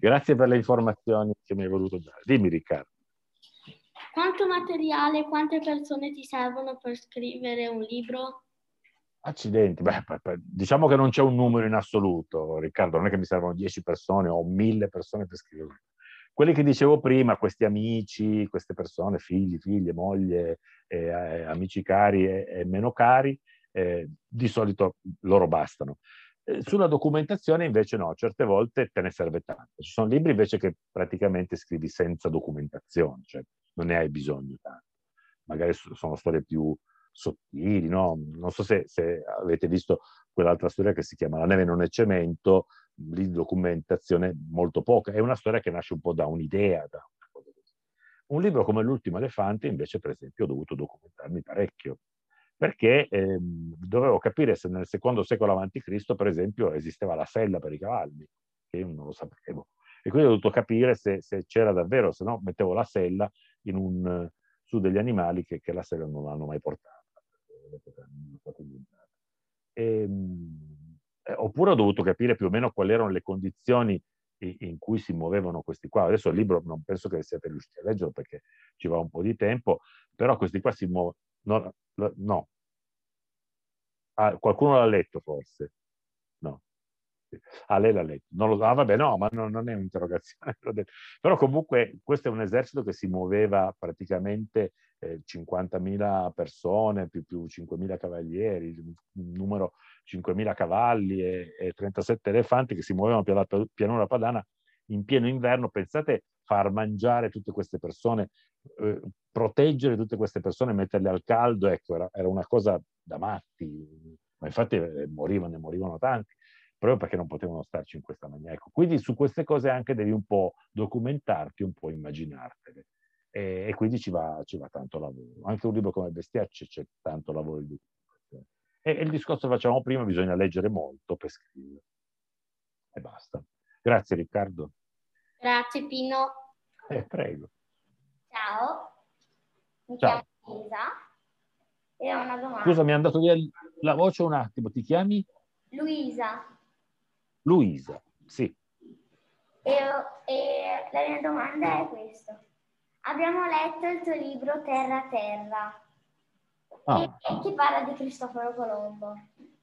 Grazie per le informazioni che mi hai voluto dare. Dimmi Riccardo. Quanto materiale e quante persone ti servono per scrivere un libro? Accidenti, diciamo che non c'è un numero in assoluto, Riccardo, non è che mi servono 10 persone o 1000 persone per scrivere un libro. Quelli che dicevo prima, questi amici, queste persone, figli, figlie, moglie, amici cari e meno cari, di solito loro bastano. Sulla documentazione invece no, certe volte te ne serve tanto. Ci sono libri invece che praticamente scrivi senza documentazione, cioè non ne hai bisogno tanto. Magari sono storie più sottili, no? Non so se avete visto quell'altra storia che si chiama La neve non è cemento, lì documentazione molto poca, è una storia che nasce un po' da un'idea. Un libro come L'ultimo elefante invece per esempio ho dovuto documentarmi parecchio, perché dovevo capire se nel secondo secolo a.C. per esempio esisteva la sella per i cavalli, che io non lo sapevo, e quindi ho dovuto capire se c'era davvero, se no mettevo la sella su degli animali che la sella non l'hanno mai portata. Oppure ho dovuto capire più o meno quali erano le condizioni in cui si muovevano questi qua. Adesso il libro non penso che siate riusciti a leggerlo perché ci va un po' di tempo, però questi qua si muovono. No. Ah, qualcuno l'ha letto forse? No. Ah, lei l'ha letto. Non lo, ah, vabbè, no, ma non è un'interrogazione. Però comunque questo è un esercito che si muoveva praticamente 50.000 persone, più 5.000 cavalieri, un numero 5.000 cavalli e 37 elefanti che si muovevano per la pianura padana in pieno inverno. Pensate, far mangiare tutte queste persone, proteggere tutte queste persone, metterle al caldo, ecco, era una cosa da matti, ma infatti morivano, ne morivano tanti, proprio perché non potevano starci in questa maniera. Ecco, quindi su queste cose anche devi un po' documentarti, un po' immaginartele, e quindi ci va tanto lavoro. Anche un libro come Bestiacce c'è tanto lavoro di documentazione. E il discorso che facciamo prima, bisogna leggere molto per scrivere. E basta. Grazie Riccardo. Grazie Pino. Prego. Ciao, mi chiamo Luisa e ho una domanda. Scusa, mi è andato via la voce un attimo, ti chiami? Luisa. Luisa, sì. E la mia domanda è questa. Abbiamo letto il tuo libro Terra Terra, che parla di Cristoforo Colombo.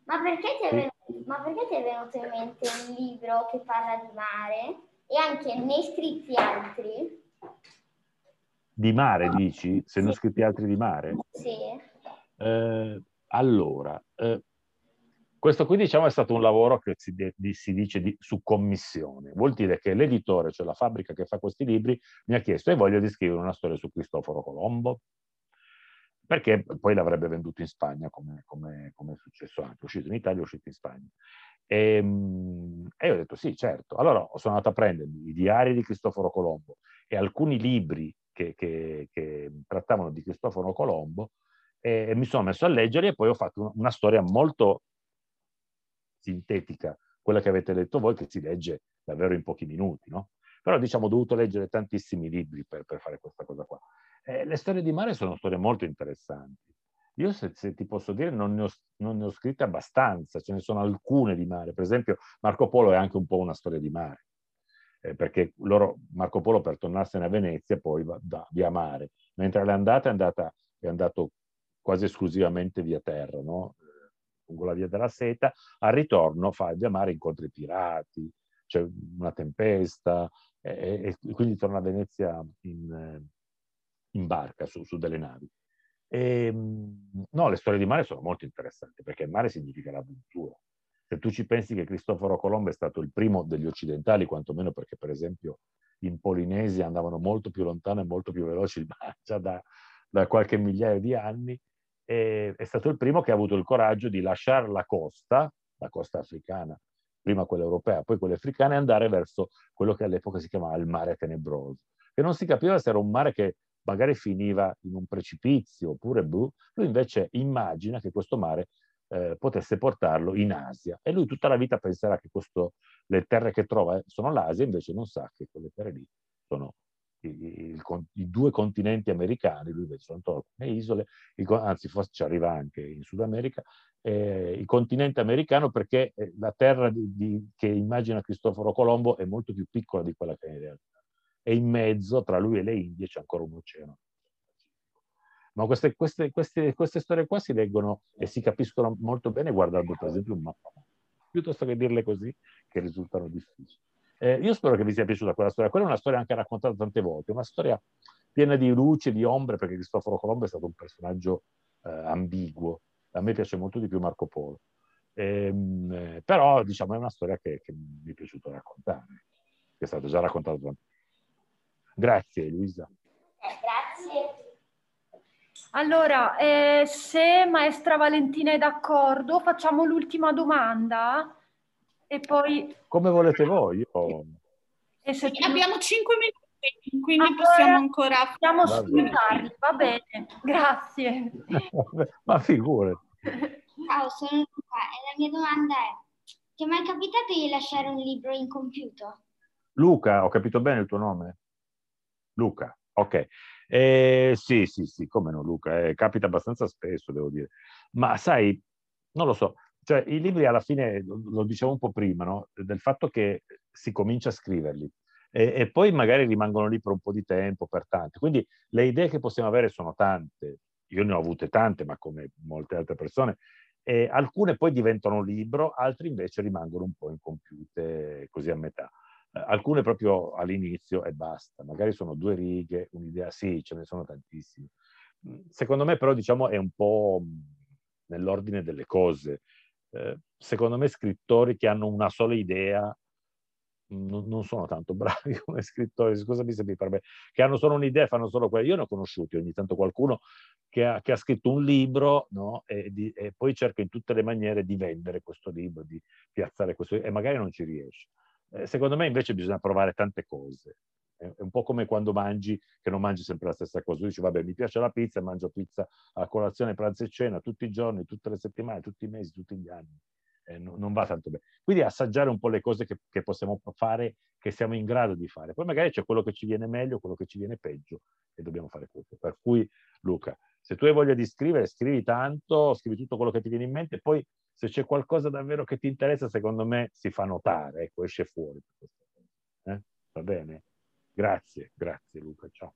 Ma perché ti è venuto in mente un libro che parla di mare? E anche ne hai scritti altri? Di mare, dici? Se ne ho scritti altri di mare? Sì. Allora, questo qui diciamo è stato un lavoro che si dice su commissione. Vuol dire che l'editore, cioè la fabbrica che fa questi libri, mi ha chiesto: e voglio di scrivere una storia su Cristoforo Colombo? Perché poi l'avrebbe venduto in Spagna, come è successo anche. È uscito in Italia, è uscito in Spagna. E io ho detto sì, certo. Allora sono andato a prendermi i diari di Cristoforo Colombo e alcuni libri che trattavano di Cristoforo Colombo, e mi sono messo a leggere, e poi ho fatto una storia molto sintetica, quella che avete letto voi, che si legge davvero in pochi minuti, no? Però diciamo ho dovuto leggere tantissimi libri per fare questa cosa qua. Le storie di mare sono storie molto interessanti. Io, se ti posso dire, non ne ho scritte abbastanza, ce ne sono alcune di mare. Per esempio Marco Polo è anche un po' una storia di mare, perché Marco Polo, per tornarsene a Venezia, poi va via mare, mentre l'andata è andato quasi esclusivamente via terra, no? Lungo la via della Seta. Al ritorno fa via mare, incontra i pirati, c'è una tempesta, e quindi torna a Venezia in barca su delle navi. No, le storie di mare sono molto interessanti, perché il mare significa l'avventura. Se tu ci pensi che Cristoforo Colombo è stato il primo degli occidentali, quantomeno, perché per esempio in Polinesia andavano molto più lontano e molto più veloci il mare già da qualche migliaio di anni, è stato il primo che ha avuto il coraggio di lasciare la costa africana, prima quella europea, poi quella africana, e andare verso quello che all'epoca si chiamava il mare tenebroso, che non si capiva se era un mare che magari finiva in un precipizio oppure blu. Lui invece immagina che questo mare potesse portarlo in Asia, e lui tutta la vita penserà che le terre che trova sono l'Asia, invece non sa che quelle terre lì sono i due continenti americani. Lui invece sono alcune isole, anzi forse ci arriva anche in Sud America, il continente americano, perché la terra che immagina Cristoforo Colombo è molto più piccola di quella che è in realtà. E in mezzo, tra lui e le Indie, c'è ancora un oceano. Ma queste storie qua si leggono e si capiscono molto bene guardando per esempio un mappa, piuttosto che dirle così, che risultano difficili. Io spero che vi sia piaciuta quella storia. Quella è una storia anche raccontata tante volte, una storia piena di luci e di ombre, perché Cristoforo Colombo è stato un personaggio ambiguo. A me piace molto di più Marco Polo. Però, diciamo, è una storia che mi è piaciuto raccontare, che è stata già raccontata tante. Grazie Luisa. Grazie. Allora, se maestra Valentina è d'accordo, facciamo l'ultima domanda e poi... Come volete voi. Abbiamo 5 minuti, quindi allora, possiamo ancora... Possiamo sfruttarli, va bene, grazie. Ma figurati. Ciao, sono Luca e la mia domanda è: ti è mai capitato di lasciare un libro incompiuto? Luca, ho capito bene il tuo nome? Luca, ok. Sì, come no Luca, capita abbastanza spesso, devo dire. Ma sai, non lo so, cioè i libri alla fine, lo dicevo un po' prima, no? Del fatto che si comincia a scriverli. E poi magari rimangono lì per un po' di tempo, per tanti. Quindi le idee che possiamo avere sono tante. Io ne ho avute tante, ma come molte altre persone. E alcune poi diventano libro, altre invece rimangono un po' incompiute, così a metà. Alcune proprio all'inizio e basta. Magari sono due righe, un'idea. Sì, ce ne sono tantissime. Secondo me però, diciamo, è un po' nell'ordine delle cose. Secondo me scrittori che hanno una sola idea non sono tanto bravi come scrittori, scusami se mi permetto, che hanno solo un'idea e fanno solo quella. Io ne ho conosciuti ogni tanto qualcuno che ha scritto un libro, no? e poi cerca in tutte le maniere di vendere questo libro, di piazzare questo libro, e magari non ci riesce. Secondo me invece bisogna provare tante cose. È un po' come quando mangi, che non mangi sempre la stessa cosa. Tu dici, vabbè, mi piace la pizza, mangio pizza a colazione, pranzo e cena, tutti i giorni, tutte le settimane, tutti i mesi, tutti gli anni. Non va tanto bene. Quindi assaggiare un po' le cose che possiamo fare, che siamo in grado di fare. Poi magari c'è quello che ci viene meglio, quello che ci viene peggio, e dobbiamo fare questo. Per cui, Luca, se tu hai voglia di scrivere, scrivi tanto, scrivi tutto quello che ti viene in mente, poi se c'è qualcosa davvero che ti interessa, secondo me si fa notare, ecco, esce fuori. Va bene? Grazie, grazie Luca, ciao.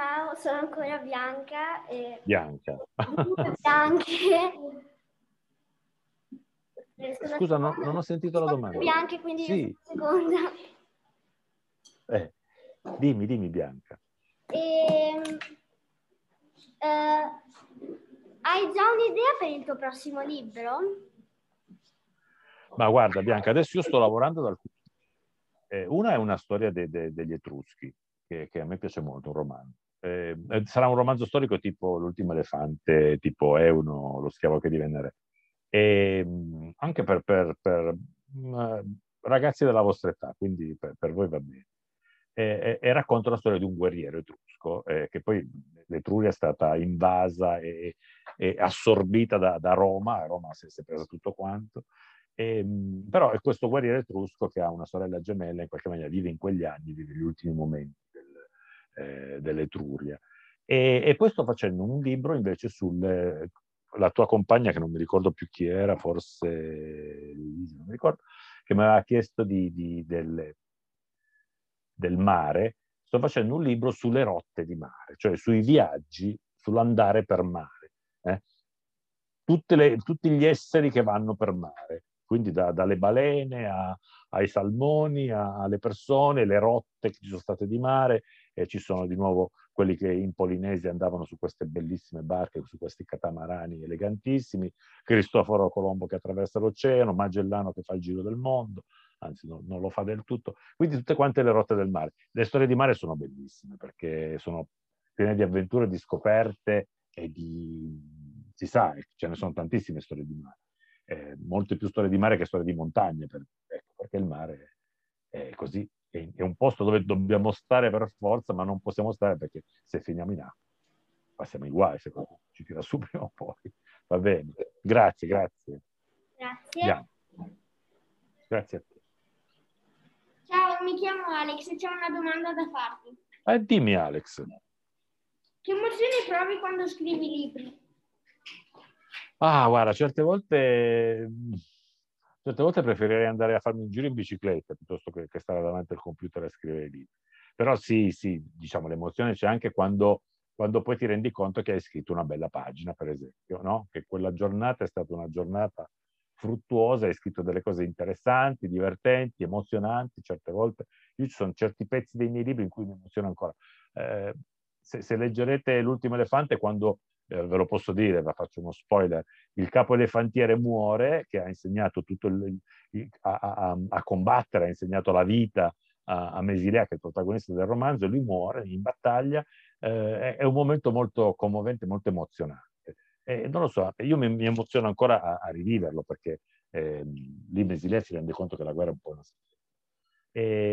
Ciao, sono ancora Bianca. Bianca. Bianche. Scusa, non ho sentito la domanda. Bianche, quindi sì. Io sono seconda. Dimmi Bianca. Hai già un'idea per il tuo prossimo libro? Ma guarda Bianca, adesso io sto lavorando da alcuni. Una è una storia degli Etruschi, che a me piace molto, un romanzo. Sarà un romanzo storico tipo L'ultimo elefante, tipo Euno, lo schiavo che divenne re. Anche per ragazzi della vostra età, quindi per voi va bene. E racconta la storia di un guerriero etrusco, che poi l'Etruria è stata invasa e assorbita da Roma. Roma si è presa tutto quanto. Però è questo guerriero etrusco che ha una sorella gemella, in qualche maniera vive in quegli anni, vive gli ultimi momenti dell'Etruria. E poi sto facendo un libro invece sulla tua compagna, che non mi ricordo più chi era, forse non mi ricordo, che mi aveva chiesto del mare. Sto facendo un libro sulle rotte di mare, cioè sui viaggi, sull'andare per mare. Tutti gli esseri che vanno per mare. Quindi dalle balene ai salmoni, alle persone, le rotte che ci sono state di mare, e ci sono di nuovo quelli che in Polinesia andavano su queste bellissime barche, su questi catamarani elegantissimi, Cristoforo Colombo che attraversa l'oceano, Magellano che fa il giro del mondo, anzi non lo fa del tutto, quindi tutte quante le rotte del mare. Le storie di mare sono bellissime perché sono piene di avventure, di scoperte e si sa, ce ne sono tantissime storie di mare. Molte più storie di mare che storie di montagne, perché il mare è così, è un posto dove dobbiamo stare per forza, ma non possiamo stare perché se finiamo in acqua passiamo i guai, secondo me ci tira su prima o poi. Va bene, grazie. Grazie. Andiamo. Grazie a te. Ciao, mi chiamo Alex e c'è una domanda da farti. Dimmi Alex. Che emozioni provi quando scrivi libri? Ah, guarda, certe volte preferirei andare a farmi un giro in bicicletta piuttosto che stare davanti al computer a scrivere i libri. Però sì, diciamo, l'emozione c'è anche quando poi ti rendi conto che hai scritto una bella pagina, per esempio, no? Che quella giornata è stata una giornata fruttuosa, hai scritto delle cose interessanti, divertenti, emozionanti, certe volte. Io ci sono certi pezzi dei miei libri in cui mi emoziono ancora. Se leggerete L'ultimo elefante, quando... ve lo posso dire, faccio uno spoiler, il capo elefantiere muore, che ha insegnato tutto a combattere, ha insegnato la vita a Mesilea, che è il protagonista del romanzo, lui muore in battaglia, è un momento molto commovente, molto emozionante. Non lo so, io mi emoziono ancora a riviverlo, perché lì Mesilea si rende conto che la guerra è un po' una storia.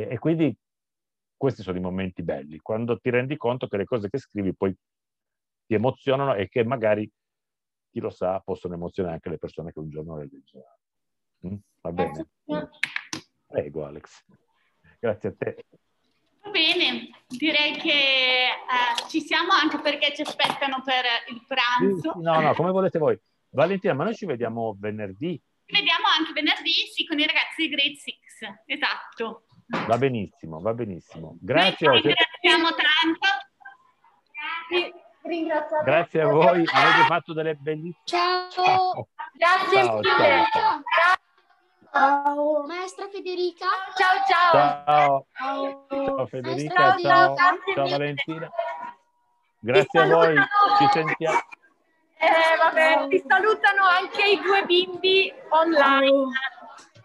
E quindi questi sono i momenti belli, quando ti rendi conto che le cose che scrivi poi ti emozionano e che magari, chi lo sa, possono emozionare anche le persone che un giorno le leggeranno. Va bene? Prego Alex. Grazie a te. Va bene, direi che ci siamo, anche perché ci aspettano per il pranzo. No, come volete voi. Valentina, ma noi ci vediamo venerdì Vediamo anche venerdì, sì, con i ragazzi di Grade 6, esatto. Va benissimo, va benissimo. Grazie. Noi ringraziamo tanto. Grazie. Grazie a voi, avete fatto delle bellissime. Ciao, ciao. Grazie ciao, ciao, ciao. Ciao. Maestra Federica. Ciao, ciao. Ciao, ciao Federica, maestra, ciao, ciao Valentina. Grazie a voi, ci sentiamo. Vabbè, ti salutano anche i due bimbi online.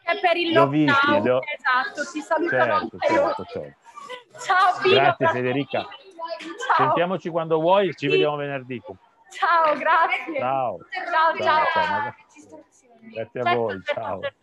È per il lockdown, esatto, ti salutano. Certo, certo, certo. Ciao Pino. Grazie Federica. Ciao. Sentiamoci quando vuoi, ci vediamo venerdì. Ciao, grazie. Ciao, ciao, ciao. Ciao. Grazie a voi, ciao.